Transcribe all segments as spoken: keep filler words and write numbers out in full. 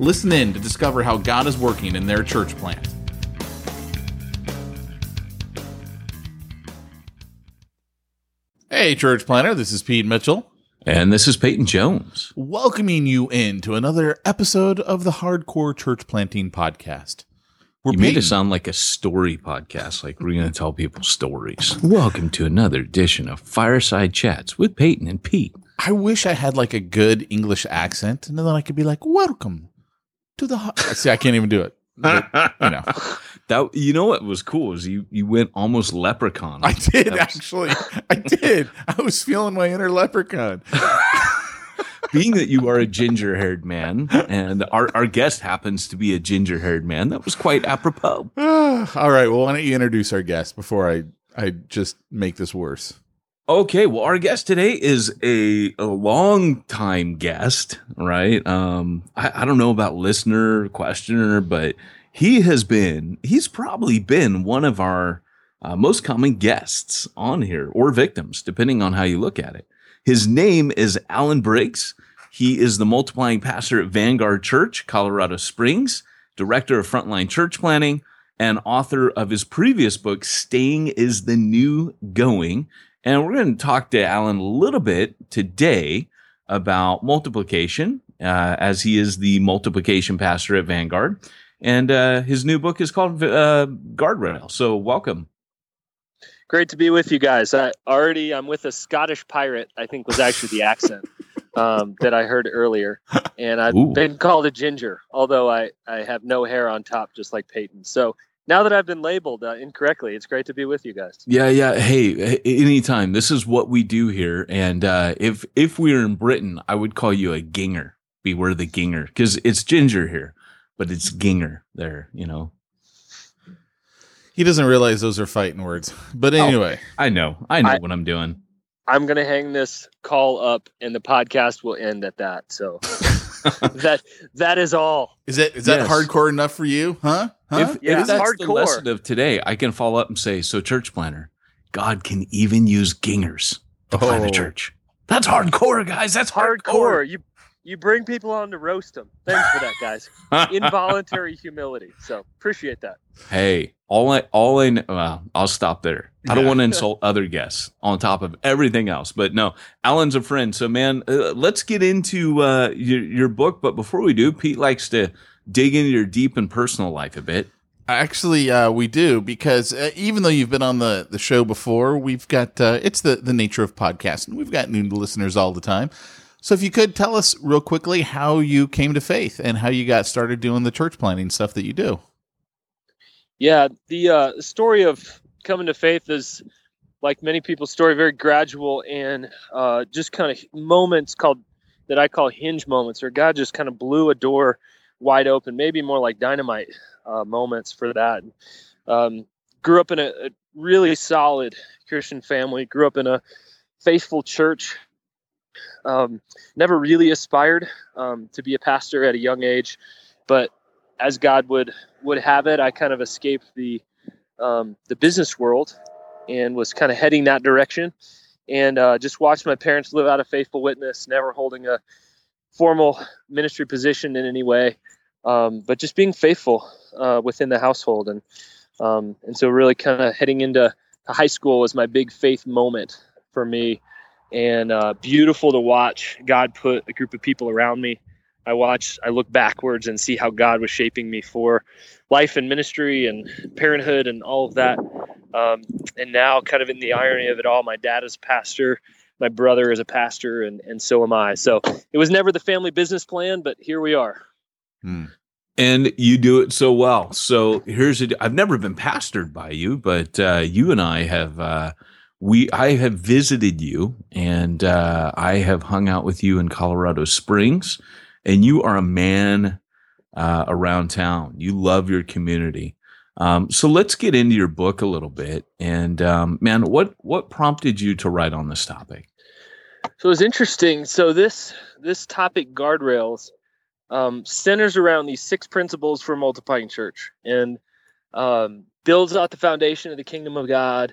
Listen in to discover how God is working in their church plant. Hey, Church Planner, this is Pete Mitchell. And this is Peyton Jones. Welcoming you in to another episode of the Hardcore Church Planting Podcast. We're you Peyton. Made it sound like a story podcast, like we're going to tell people stories. Welcome to another edition of Fireside Chats with Peyton and Pete. I wish I had like a good English accent, and then I could be like, welcome to the... Ho-. See, I can't even do it. But, you know. That, you know what was cool is you, you went almost leprechaun. I did, was... actually. I did. I was feeling my inner leprechaun. Being that you are a ginger-haired man, and our, our guest happens to be a ginger-haired man, that was quite apropos. All right, well, why don't you introduce our guest before I, I just make this worse? Okay, well, our guest today is a, a long-time guest, right? Um, I, I don't know about listener, questioner, but... He has been, he's probably been one of our uh, most common guests on here, or victims, depending on how you look at it. His name is Alan Briggs. He is the multiplying pastor at Vanguard Church, Colorado Springs, director of Frontline Church Planning, and author of his previous book, Staying is the New Going. And we're going to talk to Alan a little bit today about multiplication, uh, as he is the multiplication pastor at Vanguard. And uh, his new book is called uh, Guardrails. So welcome. Great to be with you guys. I already, I'm with a Scottish pirate, I think was actually the accent um, that I heard earlier. And I've Ooh. been called a ginger, although I, I have no hair on top, just like Peyton. So now that I've been labeled uh, incorrectly, it's great to be with you guys. Yeah, yeah. Hey, anytime. This is what we do here. And uh, if, if we were in Britain, I would call you a ginger. Beware the ginger, because it's ginger here. But it's ginger there, you know. He doesn't realize those are fighting words. But anyway. Oh, I know. I know I, what I'm doing. I'm going to hang this call up, and the podcast will end at that. So that that is all. Is that, is yes. that hardcore enough for you? Huh? Huh? If, yeah, if that's hardcore. The lesson of today, I can follow up and say, so church planner, God can even use gingers to oh. plan a church. That's hardcore, guys. That's hardcore. hardcore. You You bring people on to roast them. Thanks for that, guys. Involuntary humility. So appreciate that. Hey, all I, all I know, well, I'll stop there. I don't want to insult other guests on top of everything else. But no, Alan's a friend. So, man, uh, let's get into uh, your, your book. But before we do, Pete likes to dig into your deep and personal life a bit. Actually, uh, we do, because uh, even though you've been on the, the show before, we've got uh, it's the, the nature of podcasting. We've got new listeners all the time. So if you could tell us real quickly how you came to faith and how you got started doing the church planning stuff that you do. Yeah, the uh, story of coming to faith is, like many people's story, very gradual and uh, just kind of moments called that I call hinge moments, where God just kind of blew a door wide open, maybe more like dynamite uh, moments for that. Um, grew up in a, a really solid Christian family, grew up in a faithful church. Um, never really aspired um, to be a pastor at a young age, but as God would would have it, I kind of escaped the um, the business world and was kind of heading that direction, and uh, just watched my parents live out a faithful witness, never holding a formal ministry position in any way, um, but just being faithful uh, within the household, and um, and so really kind of heading into high school was my big faith moment for me. And uh, beautiful to watch. God put a group of people around me. I watch, I look backwards and see how God was shaping me for life and ministry and parenthood and all of that. Um, and now kind of in the irony of it all, my dad is a pastor, my brother is a pastor, and, and so am I. So it was never the family business plan, but here we are. Hmm. And you do it so well. So here's it. I've never been pastored by you, but uh, you and I have... Uh, We, I have visited you, and uh, I have hung out with you in Colorado Springs, and you are a man uh, around town. You love your community. Um, so let's get into your book a little bit. And um, man, what what prompted you to write on this topic? So it's interesting. So this this topic, guardrails, um, centers around these six principles for multiplying church and um, builds out the foundation of the kingdom of God.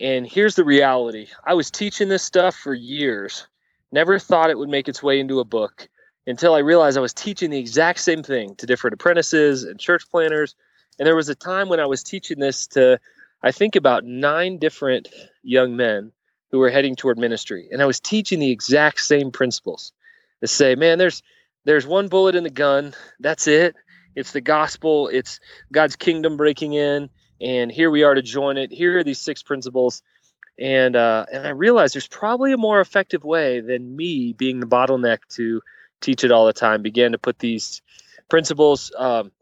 And here's the reality. I was teaching this stuff for years, never thought it would make its way into a book until I realized I was teaching the exact same thing to different apprentices and church planners. And there was a time when I was teaching this to, I think, about nine different young men who were heading toward ministry. And I was teaching the exact same principles to say, man, there's there's one bullet in the gun. That's it. It's the gospel. It's God's kingdom breaking in. And here we are to join it. Here are these six principles. And uh, and I realized there's probably a more effective way than me being the bottleneck to teach it all the time. Began to put these principles um,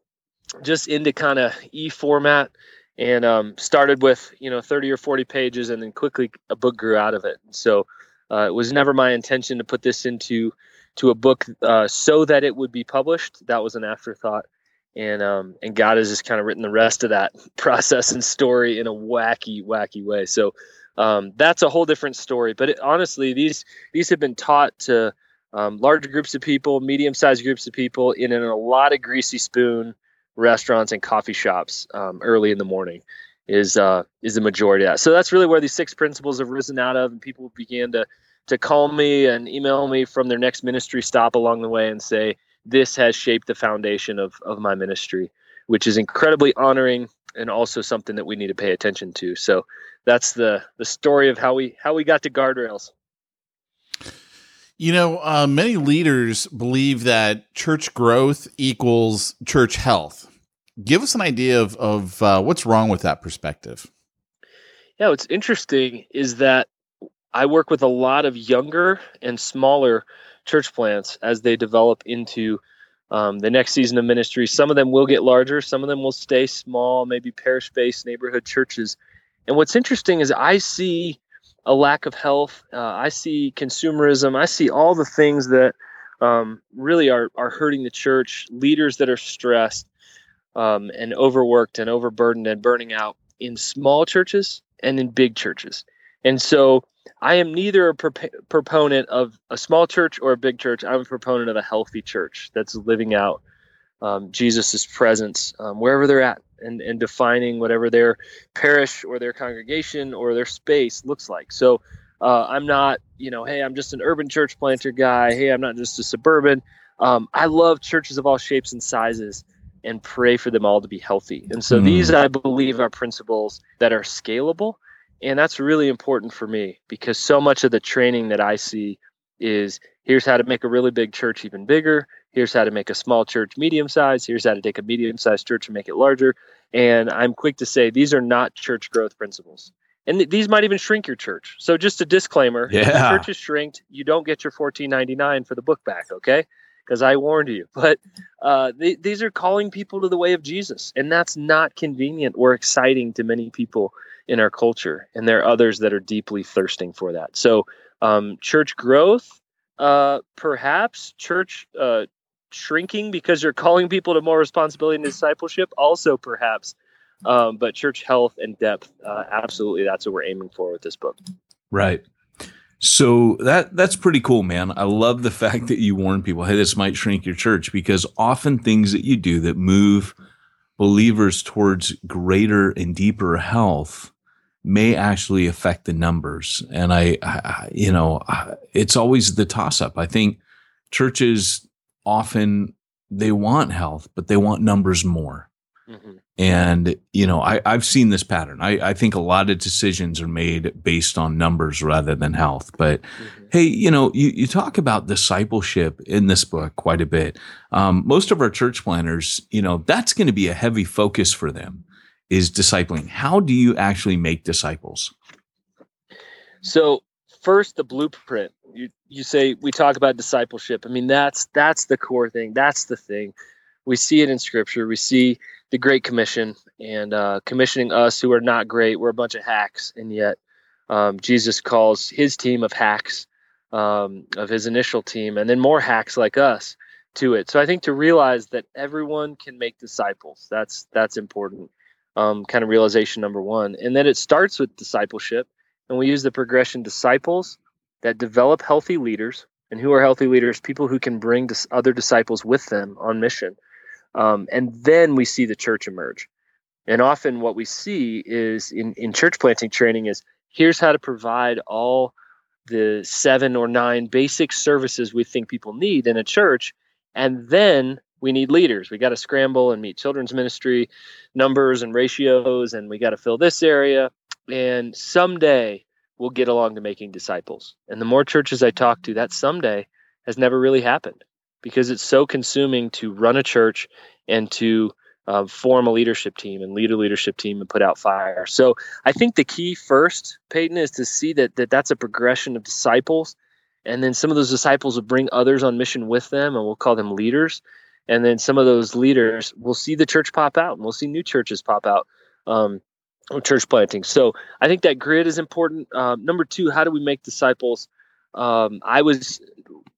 just into kind of e-format and um, started with, you know, thirty or forty pages, and then quickly a book grew out of it. So uh, it was never my intention to put this into to a book uh, so that it would be published. That was an afterthought. And um, and God has just kind of written the rest of that process and story in a wacky, wacky way. So um, that's a whole different story. But it, honestly, these these have been taught to um, large groups of people, medium-sized groups of people, in, in a lot of greasy spoon restaurants and coffee shops um, early in the morning is uh, is the majority of that. So that's really where these six principles have risen out of, and people began to to call me and email me from their next ministry stop along the way and say, this has shaped the foundation of, of my ministry, which is incredibly honoring and also something that we need to pay attention to. So that's the, the story of how we how we got to guardrails. You know, uh, many leaders believe that church growth equals church health. Give us an idea of, of uh, what's wrong with that perspective. Yeah, what's interesting is that I work with a lot of younger and smaller church plants as they develop into um, the next season of ministry. Some of them will get larger. Some of them will stay small, maybe parish-based neighborhood churches. And what's interesting is I see a lack of health. Uh, I see consumerism. I see all the things that um, really are, are hurting the church, leaders that are stressed um, and overworked and overburdened and burning out in small churches and in big churches. And so I am neither a prop- proponent of a small church or a big church. I'm a proponent of a healthy church that's living out um, Jesus' presence um, wherever they're at and, and defining whatever their parish or their congregation or their space looks like. So uh, I'm not, you know, hey, I'm just an urban church planter guy. Hey, I'm not just a suburban. Um, I love churches of all shapes and sizes and pray for them all to be healthy. And so mm. these, I believe, are principles that are scalable. And that's really important for me because so much of the training that I see is here's how to make a really big church even bigger. Here's how to make a small church medium size. Here's how to take a medium sized church and make it larger. And I'm quick to say these are not church growth principles. And th- these might even shrink your church. So just a disclaimer, yeah. If your church is shrinked, you don't get your fourteen ninety-nine for the book back, okay? Because I warned you. But uh, th- these are calling people to the way of Jesus. And that's not convenient or exciting to many people in our culture, and there are others that are deeply thirsting for that. So um, church growth, uh, perhaps church uh, shrinking because you're calling people to more responsibility and discipleship, also perhaps, um, but church health and depth, uh, absolutely, that's what we're aiming for with this book. Right. So that that's pretty cool, man. I love the fact that you warn people, hey, this might shrink your church, because often things that you do that move believers towards greater and deeper health may actually affect the numbers. And I, I you know, I, it's always the toss-up. I think churches often, they want health, but they want numbers more. Mm-hmm. And, you know, I, I've seen this pattern. I, I think a lot of decisions are made based on numbers rather than health. But, mm-hmm. hey, you know, you, you talk about discipleship in this book quite a bit. Um, most of our church planners, you know, that's going to be a heavy focus for them. Is discipling. How do you actually make disciples? So first, the blueprint. You you say we talk about discipleship. I mean, that's that's the core thing. That's the thing. We see it in Scripture. We see the Great Commission and uh, commissioning us who are not great. We're a bunch of hacks, and yet um, Jesus calls his team of hacks, um, of his initial team, and then more hacks like us to it. So I think to realize that everyone can make disciples, that's that's important, um, kind of realization number one. And then it starts with discipleship. And we use the progression disciples that develop healthy leaders. And who are healthy leaders? People who can bring other disciples with them on mission. Um, and then we see the church emerge. And often what we see is in, in church planting training is here's how to provide all the seven or nine basic services we think people need in a church. And then we need leaders. We got to scramble and meet children's ministry numbers and ratios, and we got to fill this area. And someday we'll get along to making disciples. And the more churches I talk to, that someday has never really happened because it's so consuming to run a church and to Uh, form a leadership team and lead a leadership team and put out fire. So I think the key first, Peyton, is to see that, that that's a progression of disciples. And then some of those disciples will bring others on mission with them, and we'll call them leaders. And then some of those leaders, we'll see the church pop out, and we'll see new churches pop out, um, church planting. So I think that grid is important. Um, number two, how do we make disciples? Um, I was,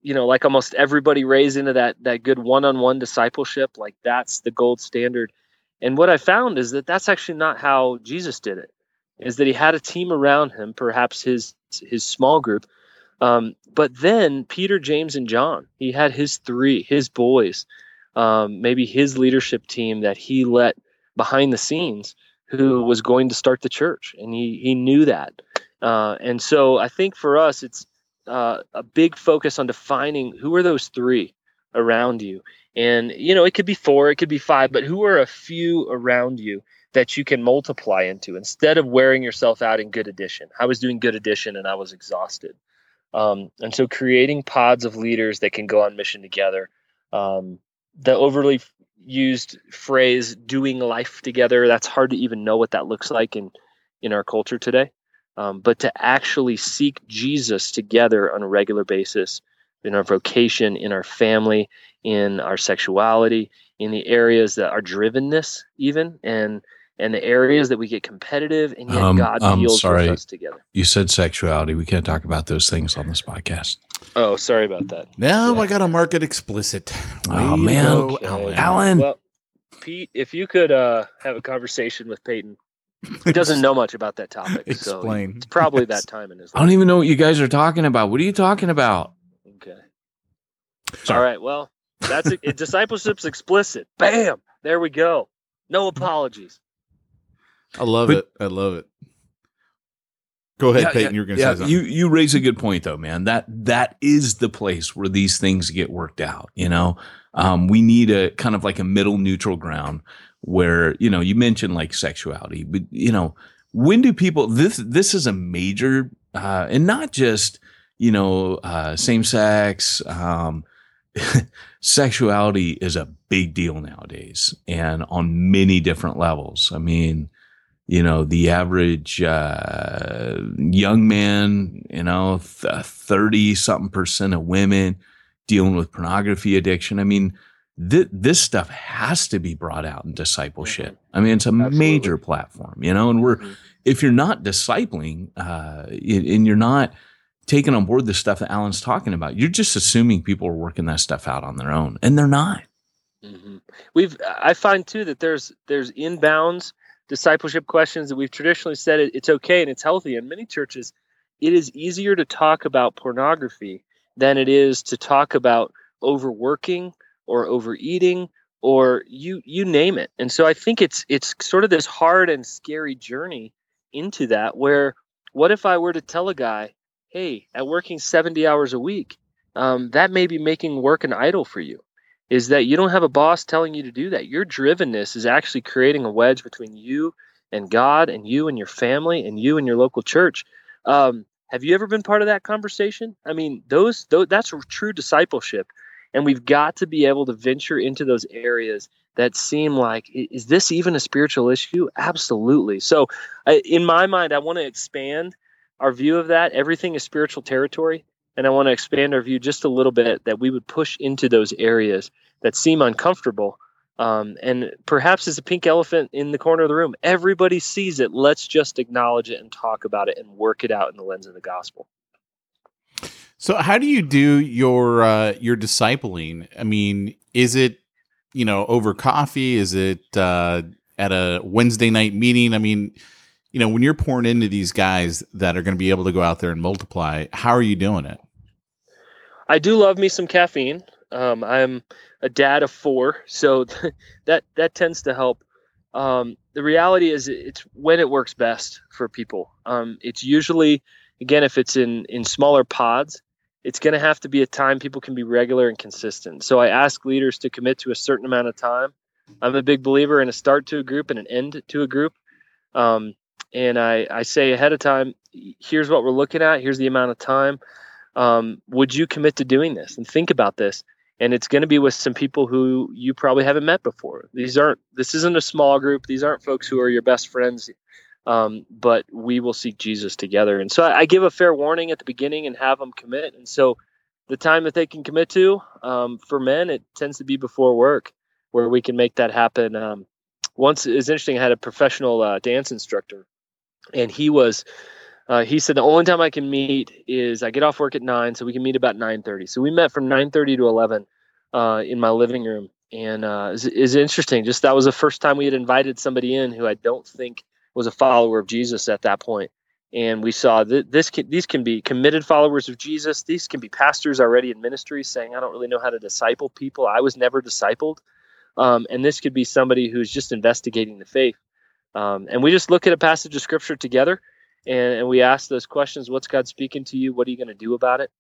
you know, like almost everybody raised into that, that good one-on-one discipleship. Like that's the gold standard. And what I found is that that's actually not how Jesus did it, is that he had a team around him, perhaps his, his small group. Um, but then Peter, James, and John, he had his three, his boys, um, maybe his leadership team that he let behind the scenes who was going to start the church. And he, he knew that. Uh, and so I think for us, it's, Uh, a big focus on defining who are those three around you. And, you know, it could be four, it could be five, but who are a few around you that you can multiply into instead of wearing yourself out in good addition. I was doing good addition and I was exhausted. Um, and so creating pods of leaders that can go on mission together. Um, the overly used phrase doing life together, that's hard to even know what that looks like in, in our culture today. Um, but to actually seek Jesus together on a regular basis in our vocation, in our family, in our sexuality, in the areas that are drivenness even, and and the areas that we get competitive, and yet um, God um, deals sorry. with us together. You said sexuality. We can't talk about those things on this podcast. Oh, sorry about that. Now yeah. I got to mark it explicit. Way oh, man. Okay. Alan. Alan. Well, Pete, if you could uh, have a conversation with Peyton. He doesn't know much about that topic. Explain. So it's probably yes. that time in his life. I don't even know what you guys are talking about. What are you talking about? Okay. Sorry. All right. Well, that's it. Discipleship's explicit. Bam. There we go. No apologies. I love but, it. I love it. Go ahead, yeah, Peyton. Yeah, you're going to yeah, say something. You, you raise a good point, though, man. That that is the place where these things get worked out. You know, um, we need a kind of like a middle neutral ground. Where, you know, you mentioned like sexuality, but, you know, when do people, this this is a major, uh, and not just, you know, uh, same sex, um, sexuality is a big deal nowadays and on many different levels. I mean, you know, the average uh, young man, you know, thirty something percent of women dealing with pornography addiction. I mean, This, this stuff has to be brought out in discipleship. I mean, it's a Absolutely. major platform, you know, and we're, mm-hmm. if you're not discipling, uh, and you're not taking on board the stuff that Alan's talking about, you're just assuming people are working that stuff out on their own, and they're not. Mm-hmm. We've, I find too, that there's, there's inbounds discipleship questions that we've traditionally said it, it's okay and it's healthy. In many churches, it is easier to talk about pornography than it is to talk about overworking or overeating, or you you name it. And so I think it's it's sort of this hard and scary journey into that, where what if I were to tell a guy, hey, at working seventy hours a week, um, that may be making work an idol for you, is that you don't have a boss telling you to do that. Your drivenness is actually creating a wedge between you and God, and you and your family, and you and your local church. Um, have you ever been part of that conversation? I mean, those, those that's true discipleship. And we've got to be able to venture into those areas that seem like, is this even a spiritual issue? Absolutely. So I, in my mind, I want to expand our view of that. Everything is spiritual territory. And I want to expand our view just a little bit, that we would push into those areas that seem uncomfortable. Um, and perhaps it's a pink elephant in the corner of the room. Everybody sees it. Let's just acknowledge it and talk about it and work it out in the lens of the gospel. So how do you do your uh, your discipling? I mean, is it, you know, over coffee? Is it uh, at a Wednesday night meeting? I mean, you know, when you're pouring into these guys that are going to be able to go out there and multiply, how are you doing it? I do love me some caffeine. Um, I'm a dad of four, so that that tends to help. Um, the reality is it's when it works best for people. Um, it's usually, again, if it's in, in smaller pods, it's going to have to be a time people can be regular and consistent. So I ask leaders to commit to a certain amount of time. I'm a big believer in a start to a group and an end to a group. Um, and I, I say ahead of time, here's what we're looking at. Here's the amount of time. Um, would you commit to doing this and think about this? And it's going to be with some people who you probably haven't met before. These aren't, this isn't a small group. These aren't folks who are your best friends, um, but we will seek Jesus together. And so I, I give a fair warning at the beginning and have them commit. And so the time that they can commit to, um, for men, it tends to be before work where we can make that happen. Um, once it's interesting, I had a professional uh, dance instructor, and he was, Uh, he said, the only time I can meet is I get off work at nine, so we can meet about nine thirty. So we met from nine thirty to eleven uh, in my living room. And uh, it's, it's interesting. Just that was the first time we had invited somebody in who I don't think was a follower of Jesus at that point. And we saw that this can, these can be committed followers of Jesus. These can be pastors already in ministry saying, I don't really know how to disciple people. I was never discipled. Um, and this could be somebody who's just investigating the faith. Um, and we just look at a passage of scripture together. And, and we ask those questions. What's God speaking to you? What are you going to do about it?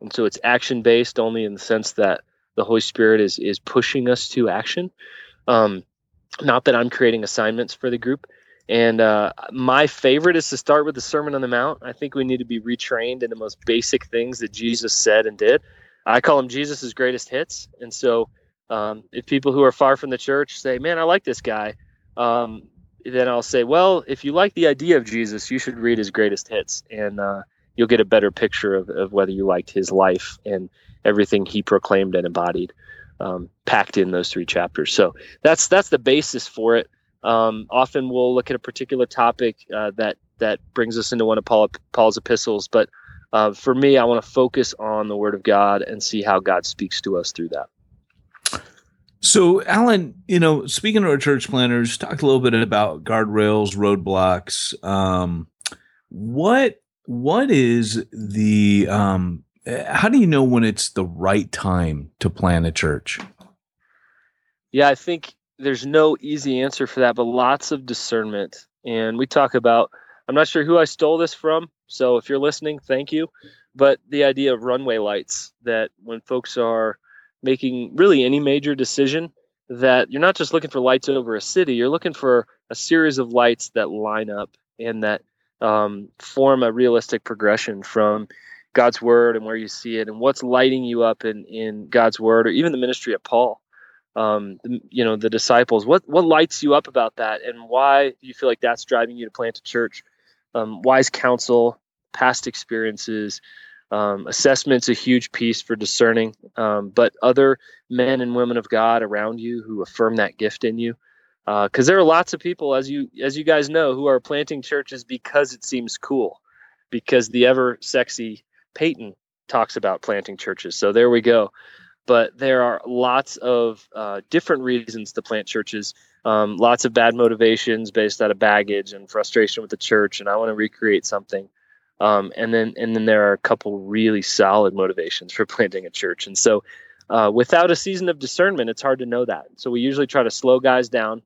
And so it's action-based only in the sense that the Holy Spirit is is pushing us to action. Um, not that I'm creating assignments for the group. And uh, my favorite is to start with the Sermon on the Mount. I think we need to be retrained in the most basic things that Jesus said and did. I call them Jesus' greatest hits. And so um, if people who are far from the church say, man, I like this guy, um, then I'll say, well, if you like the idea of Jesus, you should read his greatest hits, and uh, you'll get a better picture of, of whether you liked his life and everything he proclaimed and embodied, um, packed in those three chapters. So that's that's the basis for it. Um, often we'll look at a particular topic uh, that, that brings us into one of Paul, Paul's epistles, but uh, for me, I want to focus on the Word of God and see how God speaks to us through that. So, Alan, you know, speaking to our church planners, talked a little bit about guardrails, roadblocks. Um, what what is the um, how do you know when it's the right time to plan a church? Yeah, I think there's no easy answer for that, but lots of discernment. And we talk about, I'm not sure who I stole this from, so if you're listening, thank you. But the idea of runway lights, that when folks are making really any major decision, that you're not just looking for lights over a city, you're looking for a series of lights that line up and that um, form a realistic progression from God's word and where you see it and what's lighting you up in, in God's word, or even the ministry of Paul, um, you know, the disciples, what, what lights you up about that? And why do you feel like that's driving you to plant a church? Um, wise counsel, past experiences, Um, assessment's a huge piece for discerning, um, but other men and women of God around you who affirm that gift in you. Uh, 'cause there are lots of people, as you, as you guys know, who are planting churches because it seems cool, because the ever sexy Peyton talks about planting churches. So there we go. But there are lots of uh, different reasons to plant churches. Um, lots of bad motivations based out of baggage and frustration with the church. And I want to recreate something. Um, and then, and then there are a couple really solid motivations for planting a church. And so, uh, without a season of discernment, it's hard to know that. So we usually try to slow guys down,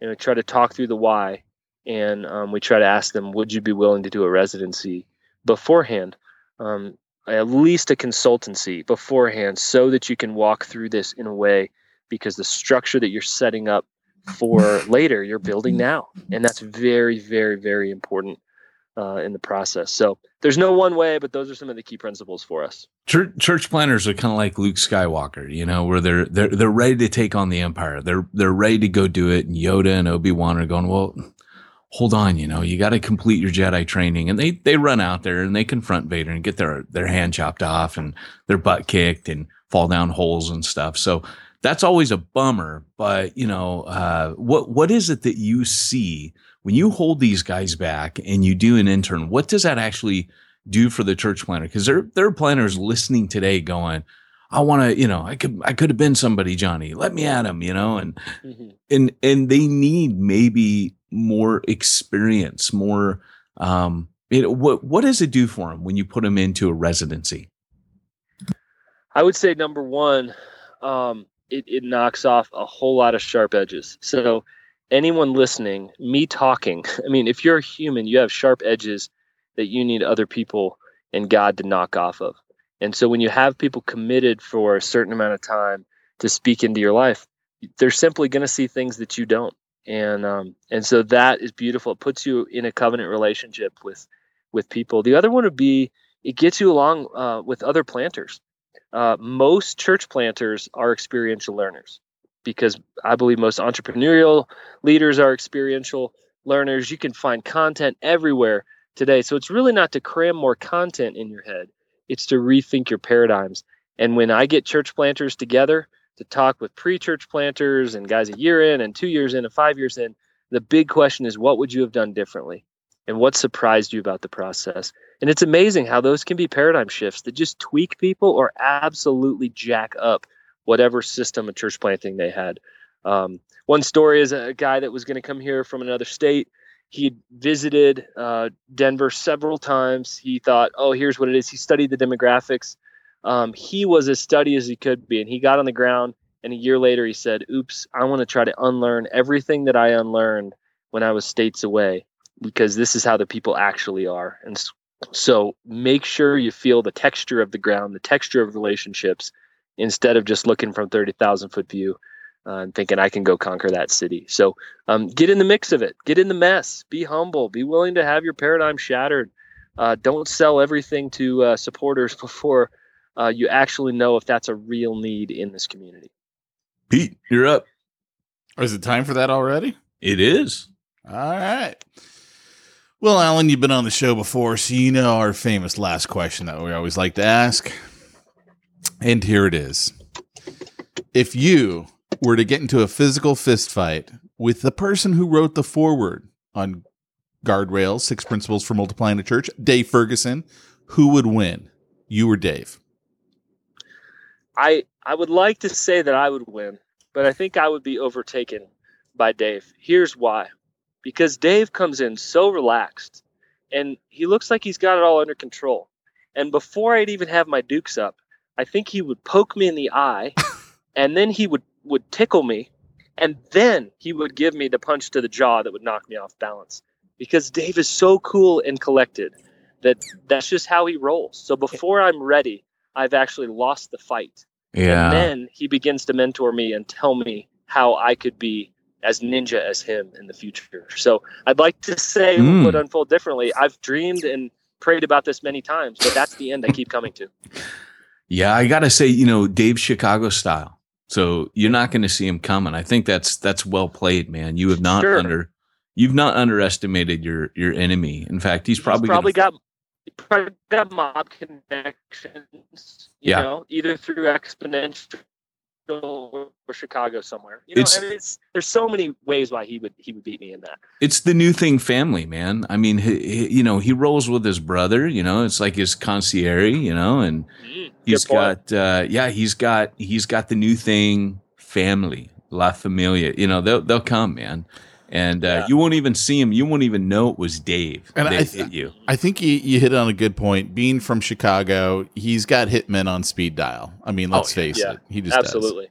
and we try to talk through the why. And, um, we try to ask them, would you be willing to do a residency beforehand? Um, at least a consultancy beforehand, so that you can walk through this in a way, because the structure that you're setting up for later, you're building now. And that's very, very, very important. Uh, in the process. So there's no one way, but those are some of the key principles for us. Church, church planners are kind of like Luke Skywalker, you know, where they're they're they're ready to take on the empire. They're they're ready to go do it. And Yoda and Obi-Wan are going, well, hold on, you know, you got to complete your Jedi training. And they they run out there and they confront Vader and get their their hand chopped off and their butt kicked and fall down holes and stuff. So that's always a bummer. But you know, uh, what what is it that you see when you hold these guys back and you do an intern? What does that actually do for the church planner? Because there, there are planners listening today going, I want to, you know, I could, I could have been somebody, Johnny, let me at him, you know, and, mm-hmm. and, and they need maybe more experience, more, um, you know, what, what does it do for them when you put them into a residency? I would say number one, um, it, it knocks off a whole lot of sharp edges. So anyone listening, me talking, I mean, if you're a human, you have sharp edges that you need other people and God to knock off of. And so when you have people committed for a certain amount of time to speak into your life, they're simply going to see things that you don't. And um, and so that is beautiful. It puts you in a covenant relationship with with people. The other one would be it gets you along uh, with other planters. Uh, most church planters are experiential learners because I believe most entrepreneurial leaders are experiential learners. You can find content everywhere today. So it's really not to cram more content in your head. It's to rethink your paradigms. And when I get church planters together to talk with pre-church planters and guys a year in and two years in and five years in, the big question is, what would you have done differently? And what surprised you about the process? And it's amazing how those can be paradigm shifts that just tweak people or absolutely jack up whatever system of church planting they had. Um, one story is a guy that was going to come here from another state. He visited uh, Denver several times. He thought, oh, here's what it is. He studied the demographics. Um, he was as studied as he could be. And he got on the ground. And a year later, he said, oops, I want to try to unlearn everything that I unlearned when I was states away, because this is how the people actually are. And so make sure you feel the texture of the ground, the texture of relationships, instead of just looking from thirty thousand foot view. Uh, and thinking I can go conquer that city. So um, get in the mix of it. Get in the mess. Be humble. Be willing to have your paradigm shattered. Uh, don't sell everything to uh, supporters before uh, you actually know if that's a real need in this community. Pete, you're up. Is it time for that already? It is. All right. Well, Alan, you've been on the show before, so you know our famous last question that we always like to ask. And here it is. If you were to get into a physical fist fight with the person who wrote the foreword on Guardrails, Six Principles for Multiplying a Church, Dave Ferguson, who would win? You or Dave? I I would like to say that I would win, but I think I would be overtaken by Dave. Here's why. Because Dave comes in so relaxed, and he looks like he's got it all under control. And before I'd even have my dukes up, I think he would poke me in the eye, and then he would would tickle me, and then he would give me the punch to the jaw that would knock me off balance, because Dave is so cool and collected that that's just how he rolls. So before I'm ready, I've actually lost the fight. Yeah. And then he begins to mentor me and tell me how I could be as ninja as him in the future. So I'd like to say mm. it would unfold differently. I've dreamed and prayed about this many times, but that's the end I keep coming to. Yeah. I got to say, you know, Dave's Chicago style. So you're not going to see him coming. I think that's that's well played, man. You have not sure. under, you've not underestimated your your enemy. In fact, he's probably he's probably gonna, got he probably got mob connections. You yeah. know, either through Exponential or Chicago somewhere. You know, it's, I mean, it's, there's so many ways why he would he would beat me in that. It's the new thing, family, man. I mean, he, he, you know, he rolls with his brother. You know, it's like his concierge. You know, and. Mm. He's got, uh, yeah, he's got, he's got the new thing, family, La Familia, you know, they'll, they'll come, man. And, uh, yeah. you won't even see him. You won't even know it was Dave. And I, th- hit you. I think you, you hit on a good point. Being from Chicago, he's got hitmen on speed dial. I mean, let's oh, face yeah. it. He just absolutely.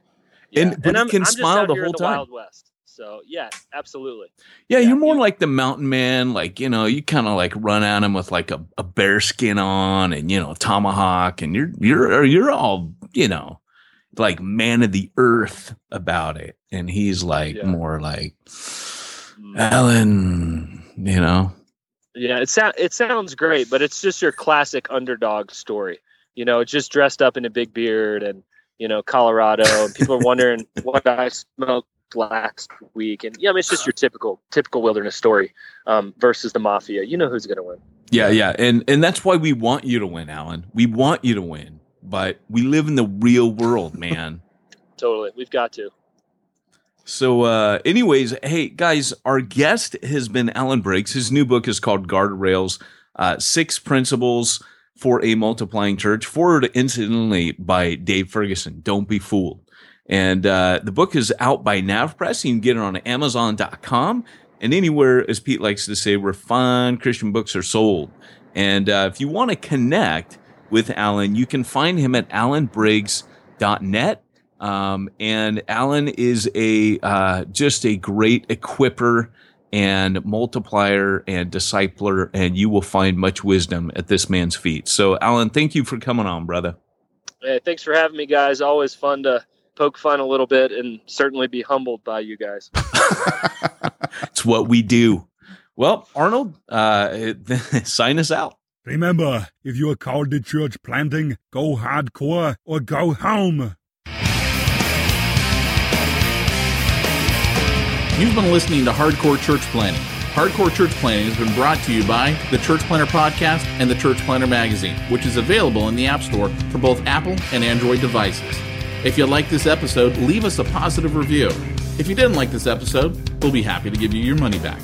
Does. Absolutely. Yeah. And, and he can I'm smile the whole the time. Wild West. So yeah, absolutely. Yeah, yeah, you're more like the mountain man. Like, you know, you kind of like run at him with like a, a bear skin on and, you know, tomahawk, and you're you're you're all, you know, like man of the earth about it. And he's like yeah. more like Alan, you know. Yeah, it sounds it sounds great, but it's just your classic underdog story. You know, it's just dressed up in a big beard and, you know, Colorado, and people are wondering what I smelled last week, and yeah, I mean, it's just your typical typical wilderness story um versus the mafia. You know who's gonna win. Yeah, yeah. And and that's why we want you to win, Alan. We want you to win, but we live in the real world, man. Totally. We've got to. So uh anyways, hey guys, our guest has been Alan Briggs. His new book is called Guardrails. uh, Six Principles for a Multiplying Church, forwarded incidentally by Dave Ferguson. Don't be fooled. And uh, the book is out by NavPress. You can get it on amazon dot com and anywhere, as Pete likes to say, where fine Christian books are sold. And uh, if you want to connect with Alan, you can find him at alan briggs dot net. Um, and Alan is a uh, just a great equipper and multiplier and discipler, and you will find much wisdom at this man's feet. So, Alan, thank you for coming on, brother. Hey, thanks for having me, guys. Always fun to poke fun a little bit and certainly be humbled by you guys. It's what we do. Well, Arnold, uh, sign us out. Remember, if you are called to church planting, go hardcore or go home. You've been listening to Hardcore Church Planning. Hardcore Church Planning has been brought to you by the Church Planner Podcast and the Church Planner Magazine, which is available in the App Store for both Apple and Android devices. If you like this episode, leave us a positive review. If you didn't like this episode, we'll be happy to give you your money back.